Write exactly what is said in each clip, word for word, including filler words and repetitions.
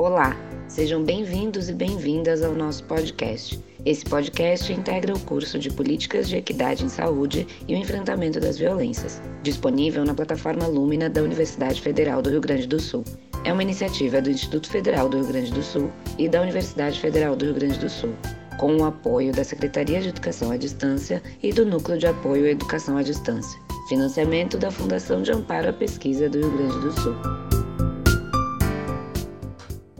Olá, sejam bem-vindos e bem-vindas ao nosso podcast. Esse podcast integra o curso de Políticas de Equidade em Saúde e o Enfrentamento das Violências, disponível na plataforma Lumina da Universidade Federal do Rio Grande do Sul. É uma iniciativa do Instituto Federal do Rio Grande do Sul e da Universidade Federal do Rio Grande do Sul, com o apoio da Secretaria de Educação à Distância e do Núcleo de Apoio à Educação à Distância, financiamento da Fundação de Amparo à Pesquisa do Rio Grande do Sul.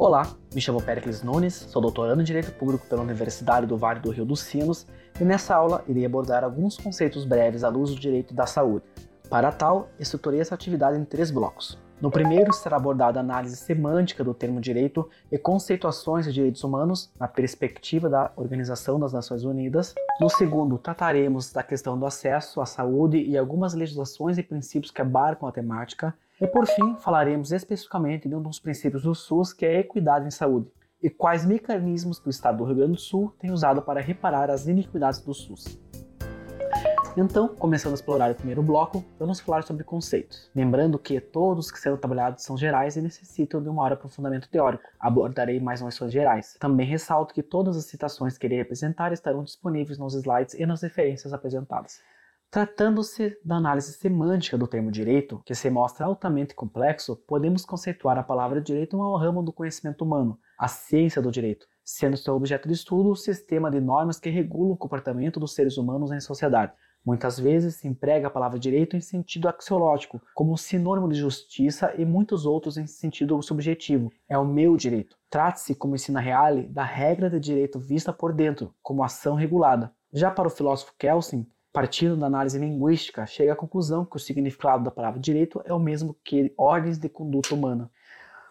Olá, me chamo Pericles Nunes, sou doutorando em Direito Público pela Universidade do Vale do Rio dos Sinos e nessa aula irei abordar alguns conceitos breves à luz do direito da saúde. Para tal, estruturei essa atividade em três blocos. No primeiro será abordada a análise semântica do termo direito e conceituações de direitos humanos na perspectiva da Organização das Nações Unidas. No segundo, trataremos da questão do acesso à saúde e algumas legislações e princípios que abarcam a temática. E por fim, falaremos especificamente de um dos princípios do SUS, que é a equidade em saúde, e quais mecanismos que o Estado do Rio Grande do Sul tem usado para reparar as iniquidades do SUS. Então, começando a explorar o primeiro bloco, vamos falar sobre conceitos. Lembrando que todos que serão trabalhados são gerais e necessitam de um maior aprofundamento teórico. Abordarei mais noções gerais. Também ressalto que todas as citações que irei apresentar estarão disponíveis nos slides e nas referências apresentadas. Tratando-se da análise semântica do termo direito, que se mostra altamente complexo, podemos conceituar a palavra direito ao ramo do conhecimento humano, a ciência do direito, sendo seu objeto de estudo o sistema de normas que regulam o comportamento dos seres humanos em sociedade. Muitas vezes se emprega a palavra direito em sentido axiológico, como sinônimo de justiça, e muitos outros em sentido subjetivo. É o meu direito. Trata-se, como ensina Reale, da regra de direito vista por dentro, como ação regulada. Já para o filósofo Kelsen, partindo da análise linguística, chega à conclusão que o significado da palavra direito é o mesmo que ordens de conduta humana.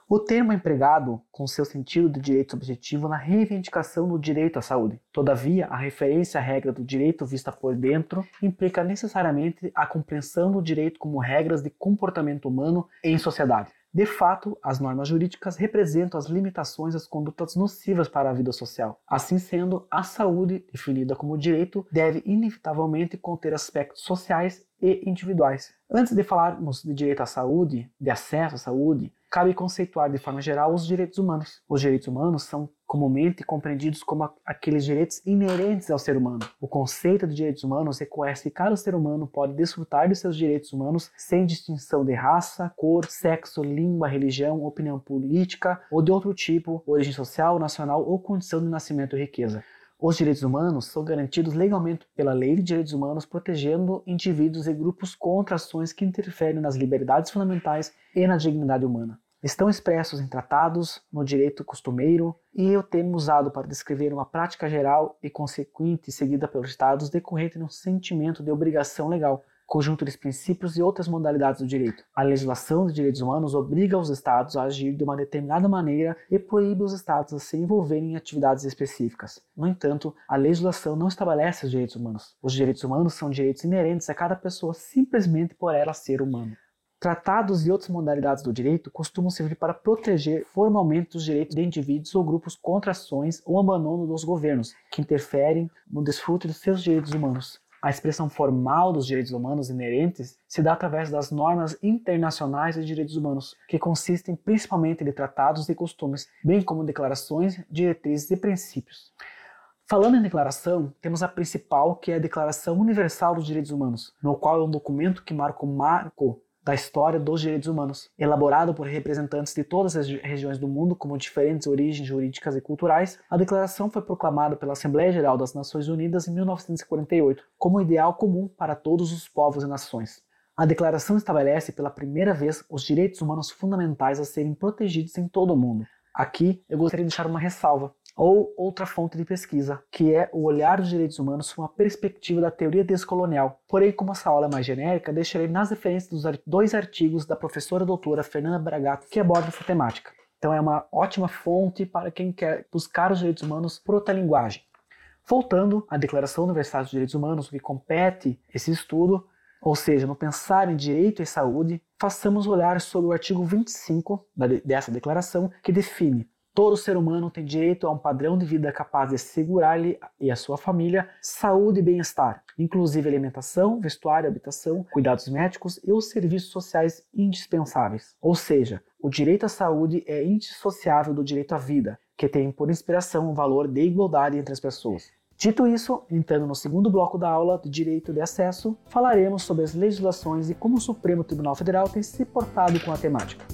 O termo é empregado com seu sentido de direito subjetivo na reivindicação do direito à saúde. Todavia, a referência à regra do direito vista por dentro implica necessariamente a compreensão do direito como regras de comportamento humano em sociedade. De fato, as normas jurídicas representam as limitações às condutas nocivas para a vida social. Assim sendo, a saúde, definida como direito, deve inevitavelmente conter aspectos sociais e individuais. Antes de falarmos de direito à saúde, de acesso à saúde, cabe conceituar de forma geral os direitos humanos. Os direitos humanos são comumente compreendidos como aqueles direitos inerentes ao ser humano. O conceito de direitos humanos reconhece que cada ser humano pode desfrutar de seus direitos humanos sem distinção de raça, cor, sexo, língua, religião, opinião política ou de outro tipo, origem social, nacional ou condição de nascimento ou riqueza. Os direitos humanos são garantidos legalmente pela Lei de Direitos Humanos, protegendo indivíduos e grupos contra ações que interferem nas liberdades fundamentais e na dignidade humana. Estão expressos em tratados, no direito costumeiro, e o termo usado para descrever uma prática geral e consequente seguida pelos Estados decorrente de um sentimento de obrigação legal, conjunto de princípios e outras modalidades do direito. A legislação de direitos humanos obriga os Estados a agir de uma determinada maneira e proíbe os Estados a se envolverem em atividades específicas. No entanto, a legislação não estabelece os direitos humanos. Os direitos humanos são direitos inerentes a cada pessoa simplesmente por ela ser humana. Tratados e outras modalidades do direito costumam servir para proteger formalmente os direitos de indivíduos ou grupos contra ações ou abandono dos governos, que interferem no desfrute de seus direitos humanos. A expressão formal dos direitos humanos inerentes se dá através das normas internacionais de direitos humanos, que consistem principalmente de tratados e costumes, bem como declarações, diretrizes e princípios. Falando em declaração, temos a principal, que é a Declaração Universal dos Direitos Humanos, no qual é um documento que marca o marco da história dos direitos humanos, elaborado por representantes de todas as regiões do mundo com diferentes origens jurídicas e culturais. A declaração foi proclamada pela Assembleia Geral das Nações Unidas em mil novecentos e quarenta e oito, como ideal comum para todos os povos e nações. A declaração estabelece pela primeira vez os direitos humanos fundamentais a serem protegidos em todo o mundo. Aqui eu gostaria de deixar uma ressalva, ou outra fonte de pesquisa, que é o olhar dos direitos humanos com a perspectiva da teoria descolonial. Porém, como essa aula é mais genérica, deixarei nas referências dos dois artigos da professora doutora Fernanda Bragato que abordam essa temática. Então é uma ótima fonte para quem quer buscar os direitos humanos por outra linguagem. Voltando à Declaração Universal dos Direitos Humanos, o que compete esse estudo, ou seja, no pensar em direito e saúde, façamos olhar sobre o artigo vinte e cinco dessa declaração, que define Todo ser humano tem direito a um padrão de vida capaz de assegurar-lhe e à sua família saúde e bem-estar, inclusive alimentação, vestuário, habitação, cuidados médicos e os serviços sociais indispensáveis. Ou seja, o direito à saúde é indissociável do direito à vida, que tem por inspiração o valor de igualdade entre as pessoas. Dito isso, entrando no segundo bloco da aula de Direito de Acesso, falaremos sobre as legislações e como o Supremo Tribunal Federal tem se portado com a temática.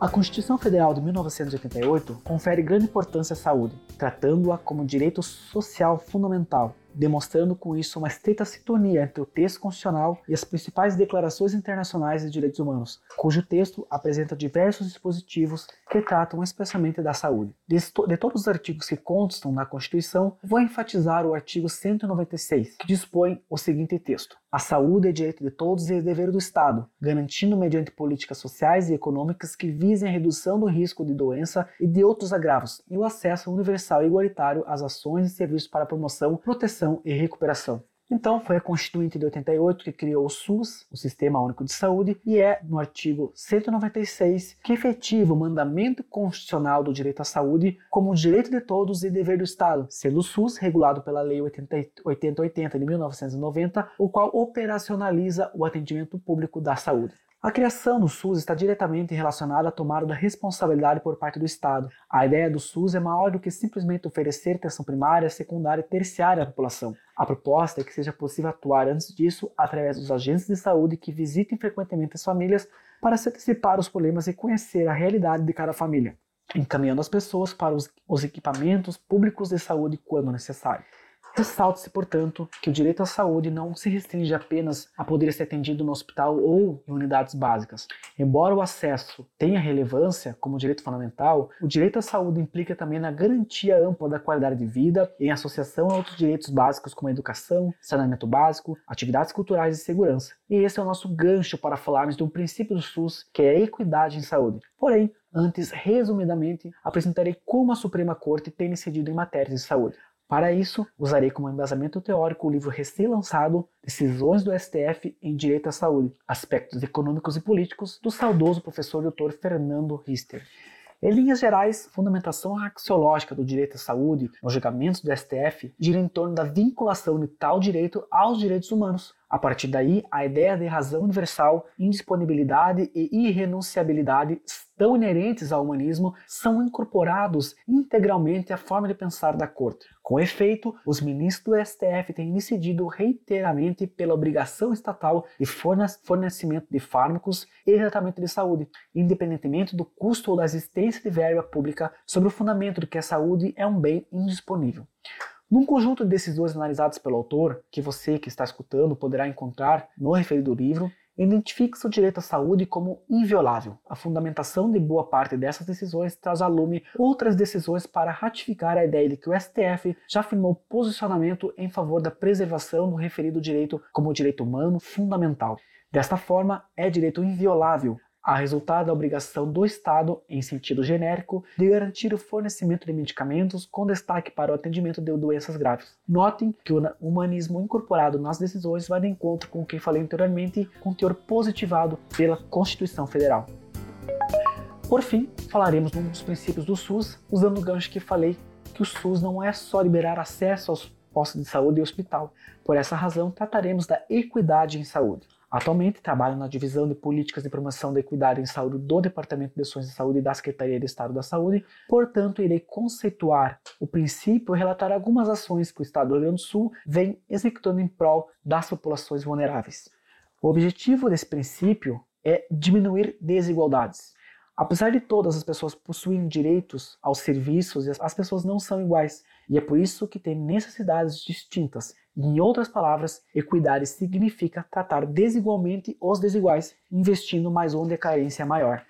A Constituição Federal de mil novecentos e oitenta e oito confere grande importância à saúde, tratando-a como direito social fundamental, demonstrando com isso uma estreita sintonia entre o texto constitucional e as principais declarações internacionais de direitos humanos, cujo texto apresenta diversos dispositivos que tratam expressamente da saúde. De, de todos os artigos que constam na Constituição, vou enfatizar o artigo cento e noventa e seis, que dispõe o seguinte texto: a saúde é direito de todos e é dever do Estado, garantindo mediante políticas sociais e econômicas que visem a redução do risco de doença e de outros agravos e o acesso universal e igualitário às ações e serviços para promoção, proteção e recuperação. Então, foi a Constituinte de oitenta e oito que criou o SUS, o Sistema Único de Saúde, e é no artigo cento e noventa e seis que efetiva o mandamento constitucional do direito à saúde como direito de todos e dever do Estado, sendo o SUS regulado pela Lei oitenta e oitenta de mil novecentos e noventa, o qual operacionaliza o atendimento público da saúde. A criação do SUS está diretamente relacionada à tomada da responsabilidade por parte do Estado. A ideia do SUS é maior do que simplesmente oferecer atenção primária, secundária e terciária à população. A proposta é que seja possível atuar antes disso através dos agentes de saúde que visitem frequentemente as famílias para se antecipar os problemas e conhecer a realidade de cada família, encaminhando as pessoas para os equipamentos públicos de saúde quando necessário. Ressalta-se, portanto, que o direito à saúde não se restringe apenas a poder ser atendido no hospital ou em unidades básicas. Embora o acesso tenha relevância como direito fundamental, o direito à saúde implica também na garantia ampla da qualidade de vida em associação a outros direitos básicos como a educação, saneamento básico, atividades culturais e segurança. E esse é o nosso gancho para falarmos de um princípio do SUS, que é a equidade em saúde. Porém, antes, resumidamente, apresentarei como a Suprema Corte tem decidido em matéria de saúde. Para isso, usarei como embasamento teórico o livro recém-lançado Decisões do S T F em Direito à Saúde, Aspectos Econômicos e Políticos, do saudoso professor doutor Fernando Rister. Em linhas gerais, fundamentação axiológica do direito à saúde nos julgamentos do S T F gira em torno da vinculação de tal direito aos direitos humanos. A partir daí, a ideia de razão universal, indisponibilidade e irrenunciabilidade tão inerentes ao humanismo, são incorporados integralmente à forma de pensar da Corte. Com efeito, os ministros do S T F têm decidido reiteradamente pela obrigação estatal de fornecimento de fármacos e tratamento de saúde, independentemente do custo ou da existência de verba pública, sobre o fundamento de que a saúde é um bem indisponível. Num conjunto de decisões analisadas pelo autor, que você que está escutando poderá encontrar no referido livro, identifica-se o direito à saúde como inviolável. A fundamentação de boa parte dessas decisões traz à lume outras decisões para ratificar a ideia de que o S T F já firmou posicionamento em favor da preservação do referido direito como direito humano fundamental. Desta forma, é direito inviolável, a resultado da obrigação do Estado, em sentido genérico, de garantir o fornecimento de medicamentos com destaque para o atendimento de doenças graves. Notem que o humanismo incorporado nas decisões vai de encontro com o que falei anteriormente, com teor positivado pela Constituição Federal. Por fim, falaremos de um dos princípios do SUS, usando o gancho que falei que o SUS não é só liberar acesso aos postos de saúde e hospital. Por essa razão, trataremos da equidade em saúde. Atualmente trabalho na Divisão de Políticas de Promoção da Equidade em Saúde do Departamento de Ações de Saúde da Secretaria de Estado da Saúde, portanto irei conceituar o princípio e relatar algumas ações que o Estado do Rio Grande do Sul vem executando em prol das populações vulneráveis. O objetivo desse princípio é diminuir desigualdades. Apesar de todas as pessoas possuírem direitos aos serviços, as pessoas não são iguais, e é por isso que têm necessidades distintas. Em outras palavras, equidade significa tratar desigualmente os desiguais, investindo mais onde a carência é maior.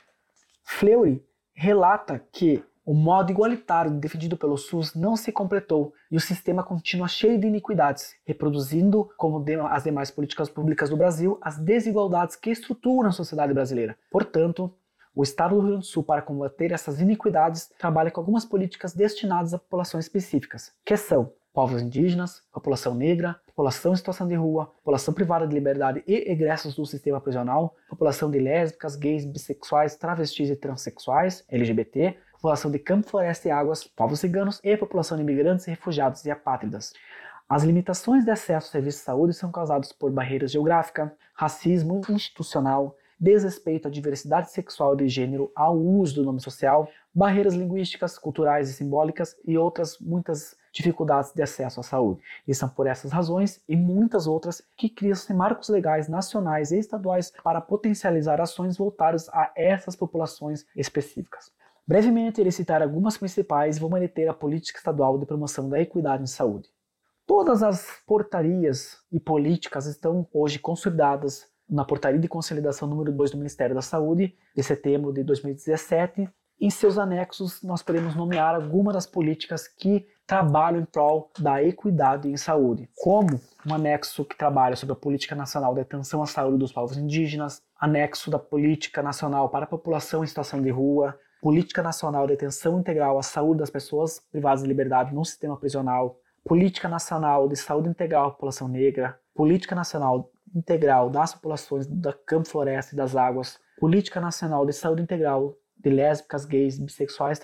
Fleury relata que o modo igualitário defendido pelo SUS não se completou e o sistema continua cheio de iniquidades, reproduzindo, como as demais políticas públicas do Brasil, as desigualdades que estruturam a sociedade brasileira. Portanto, o Estado do Rio Grande do Sul, para combater essas iniquidades, trabalha com algumas políticas destinadas a populações específicas, que são povos indígenas, população negra, população em situação de rua, população privada de liberdade e egressos do sistema prisional, população de lésbicas, gays, bissexuais, travestis e transexuais, L G B T, população de campo, floresta e águas, povos ciganos e população de imigrantes, refugiados e apátridas. As limitações de acesso ao serviço de saúde são causadas por barreiras geográficas, racismo institucional, desrespeito à diversidade sexual e de gênero, ao uso do nome social, barreiras linguísticas, culturais e simbólicas e outras muitas dificuldades de acesso à saúde. E são por essas razões e muitas outras que criam-se marcos legais nacionais e estaduais para potencializar ações voltadas a essas populações específicas. Brevemente, irei citar algumas principais e vou manter a Política Estadual de Promoção da Equidade em Saúde. Todas as portarias e políticas estão hoje consolidadas na Portaria de Consolidação número dois do Ministério da Saúde, de setembro de dois mil e dezessete. Em seus anexos, nós podemos nomear algumas das políticas que trabalham em prol da equidade em saúde, como um anexo que trabalha sobre a Política Nacional de Atenção à Saúde dos Povos Indígenas, anexo da Política Nacional para a População em Situação de Rua, Política Nacional de Atenção Integral à Saúde das Pessoas Privadas de Liberdade no Sistema Prisional, Política Nacional de Saúde Integral à População Negra, Política Nacional Integral das Populações da Campo, Floresta e das Águas, Política Nacional de Saúde Integral de Lésbicas, Gays, Bissexuais,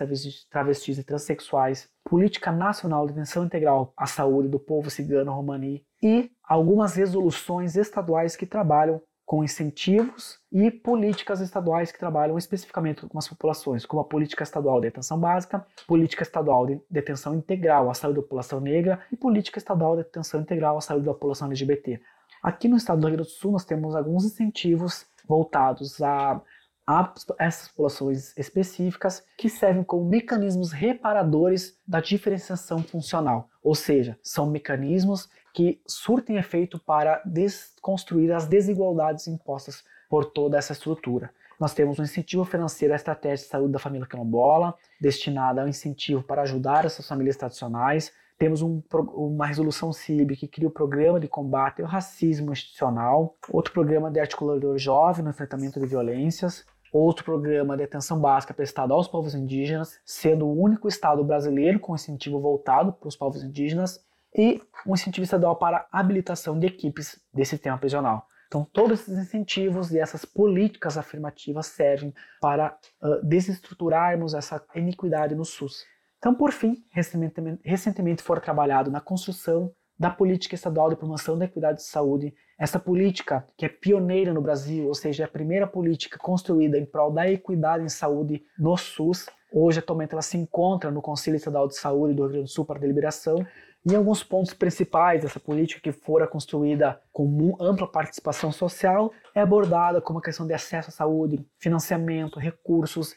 Travestis e Transsexuais, Política Nacional de Atenção Integral à Saúde do Povo Cigano Romani e algumas resoluções estaduais que trabalham com incentivos e políticas estaduais que trabalham especificamente com as populações, como a Política Estadual de Atenção Básica, Política Estadual de Atenção Integral à Saúde da População Negra e Política Estadual de Atenção Integral à Saúde da População L G B T. Aqui no estado do Rio Grande do Sul nós temos alguns incentivos voltados a, a essas populações específicas que servem como mecanismos reparadores da diferenciação funcional, ou seja, são mecanismos que surtem efeito para desconstruir as desigualdades impostas por toda essa estrutura. Nós temos um incentivo financeiro à estratégia de saúde da família quilombola, destinada ao incentivo para ajudar essas famílias tradicionais. Temos um, uma resolução C I B que cria o programa de combate ao racismo institucional, outro programa de articulador jovem no enfrentamento de violências, outro programa de atenção básica prestado aos povos indígenas, sendo o único estado brasileiro com incentivo voltado para os povos indígenas, e um incentivo estadual para a habilitação de equipes desse sistema prisional. Então, todos esses incentivos e essas políticas afirmativas servem para uh, desestruturarmos essa iniquidade no SUS. Então, por fim, recentemente, recentemente foi trabalhado na construção da Política Estadual de Promoção da Equidade de Saúde, essa política que é pioneira no Brasil, ou seja, é a primeira política construída em prol da equidade em saúde no SUS. Hoje, atualmente, ela se encontra no Conselho Estadual de Saúde do Rio Grande do Sul para deliberação. E alguns pontos principais dessa política que fora construída com ampla participação social é abordada como a questão de acesso à saúde, financiamento, recursos,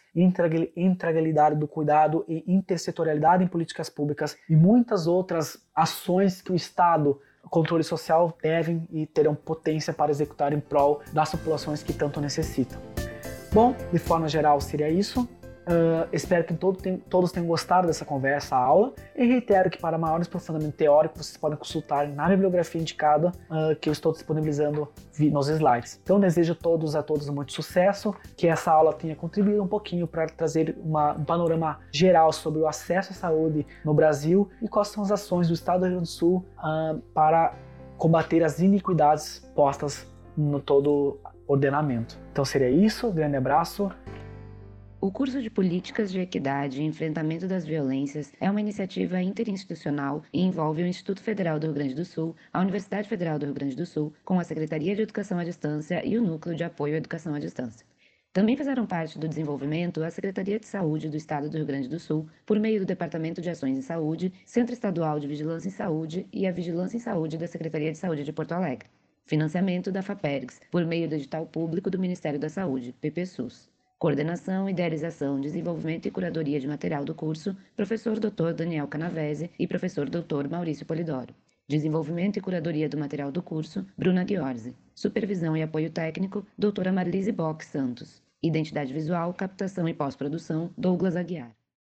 integralidade do cuidado e intersetorialidade em políticas públicas e muitas outras ações que o Estado, o controle social, devem e terão potência para executar em prol das populações que tanto necessitam. Bom, de forma geral seria isso. Uh, espero que todo, tem, todos tenham gostado dessa conversa, aula, e reitero que para maiores aprofundamentos teóricos vocês podem consultar na bibliografia indicada uh, que eu estou disponibilizando nos slides. Então desejo a todos, a todos muito sucesso, que essa aula tenha contribuído um pouquinho para trazer uma, um panorama geral sobre o acesso à saúde no Brasil e quais são as ações do Estado do Rio Grande do Sul uh, para combater as iniquidades postas no todo ordenamento. Então seria isso, grande abraço. O curso de Políticas de Equidade e Enfrentamento das Violências é uma iniciativa interinstitucional e envolve o Instituto Federal do Rio Grande do Sul, a Universidade Federal do Rio Grande do Sul, com a Secretaria de Educação à Distância e o Núcleo de Apoio à Educação à Distância. Também fizeram parte do desenvolvimento a Secretaria de Saúde do Estado do Rio Grande do Sul, por meio do Departamento de Ações de Saúde, Centro Estadual de Vigilância em Saúde e a Vigilância em Saúde da Secretaria de Saúde de Porto Alegre. Financiamento da FAPERGS, por meio do edital público do Ministério da Saúde, P P SUS. Coordenação, idealização, desenvolvimento e curadoria de material do curso, professor doutor Daniel Canavese e professor doutor Maurício Polidoro. Desenvolvimento e curadoria do material do curso, Bruna Ghiorzi. Supervisão e apoio técnico, doutora Marlise Bock Santos. Identidade visual, captação e pós-produção, Douglas Aguiar.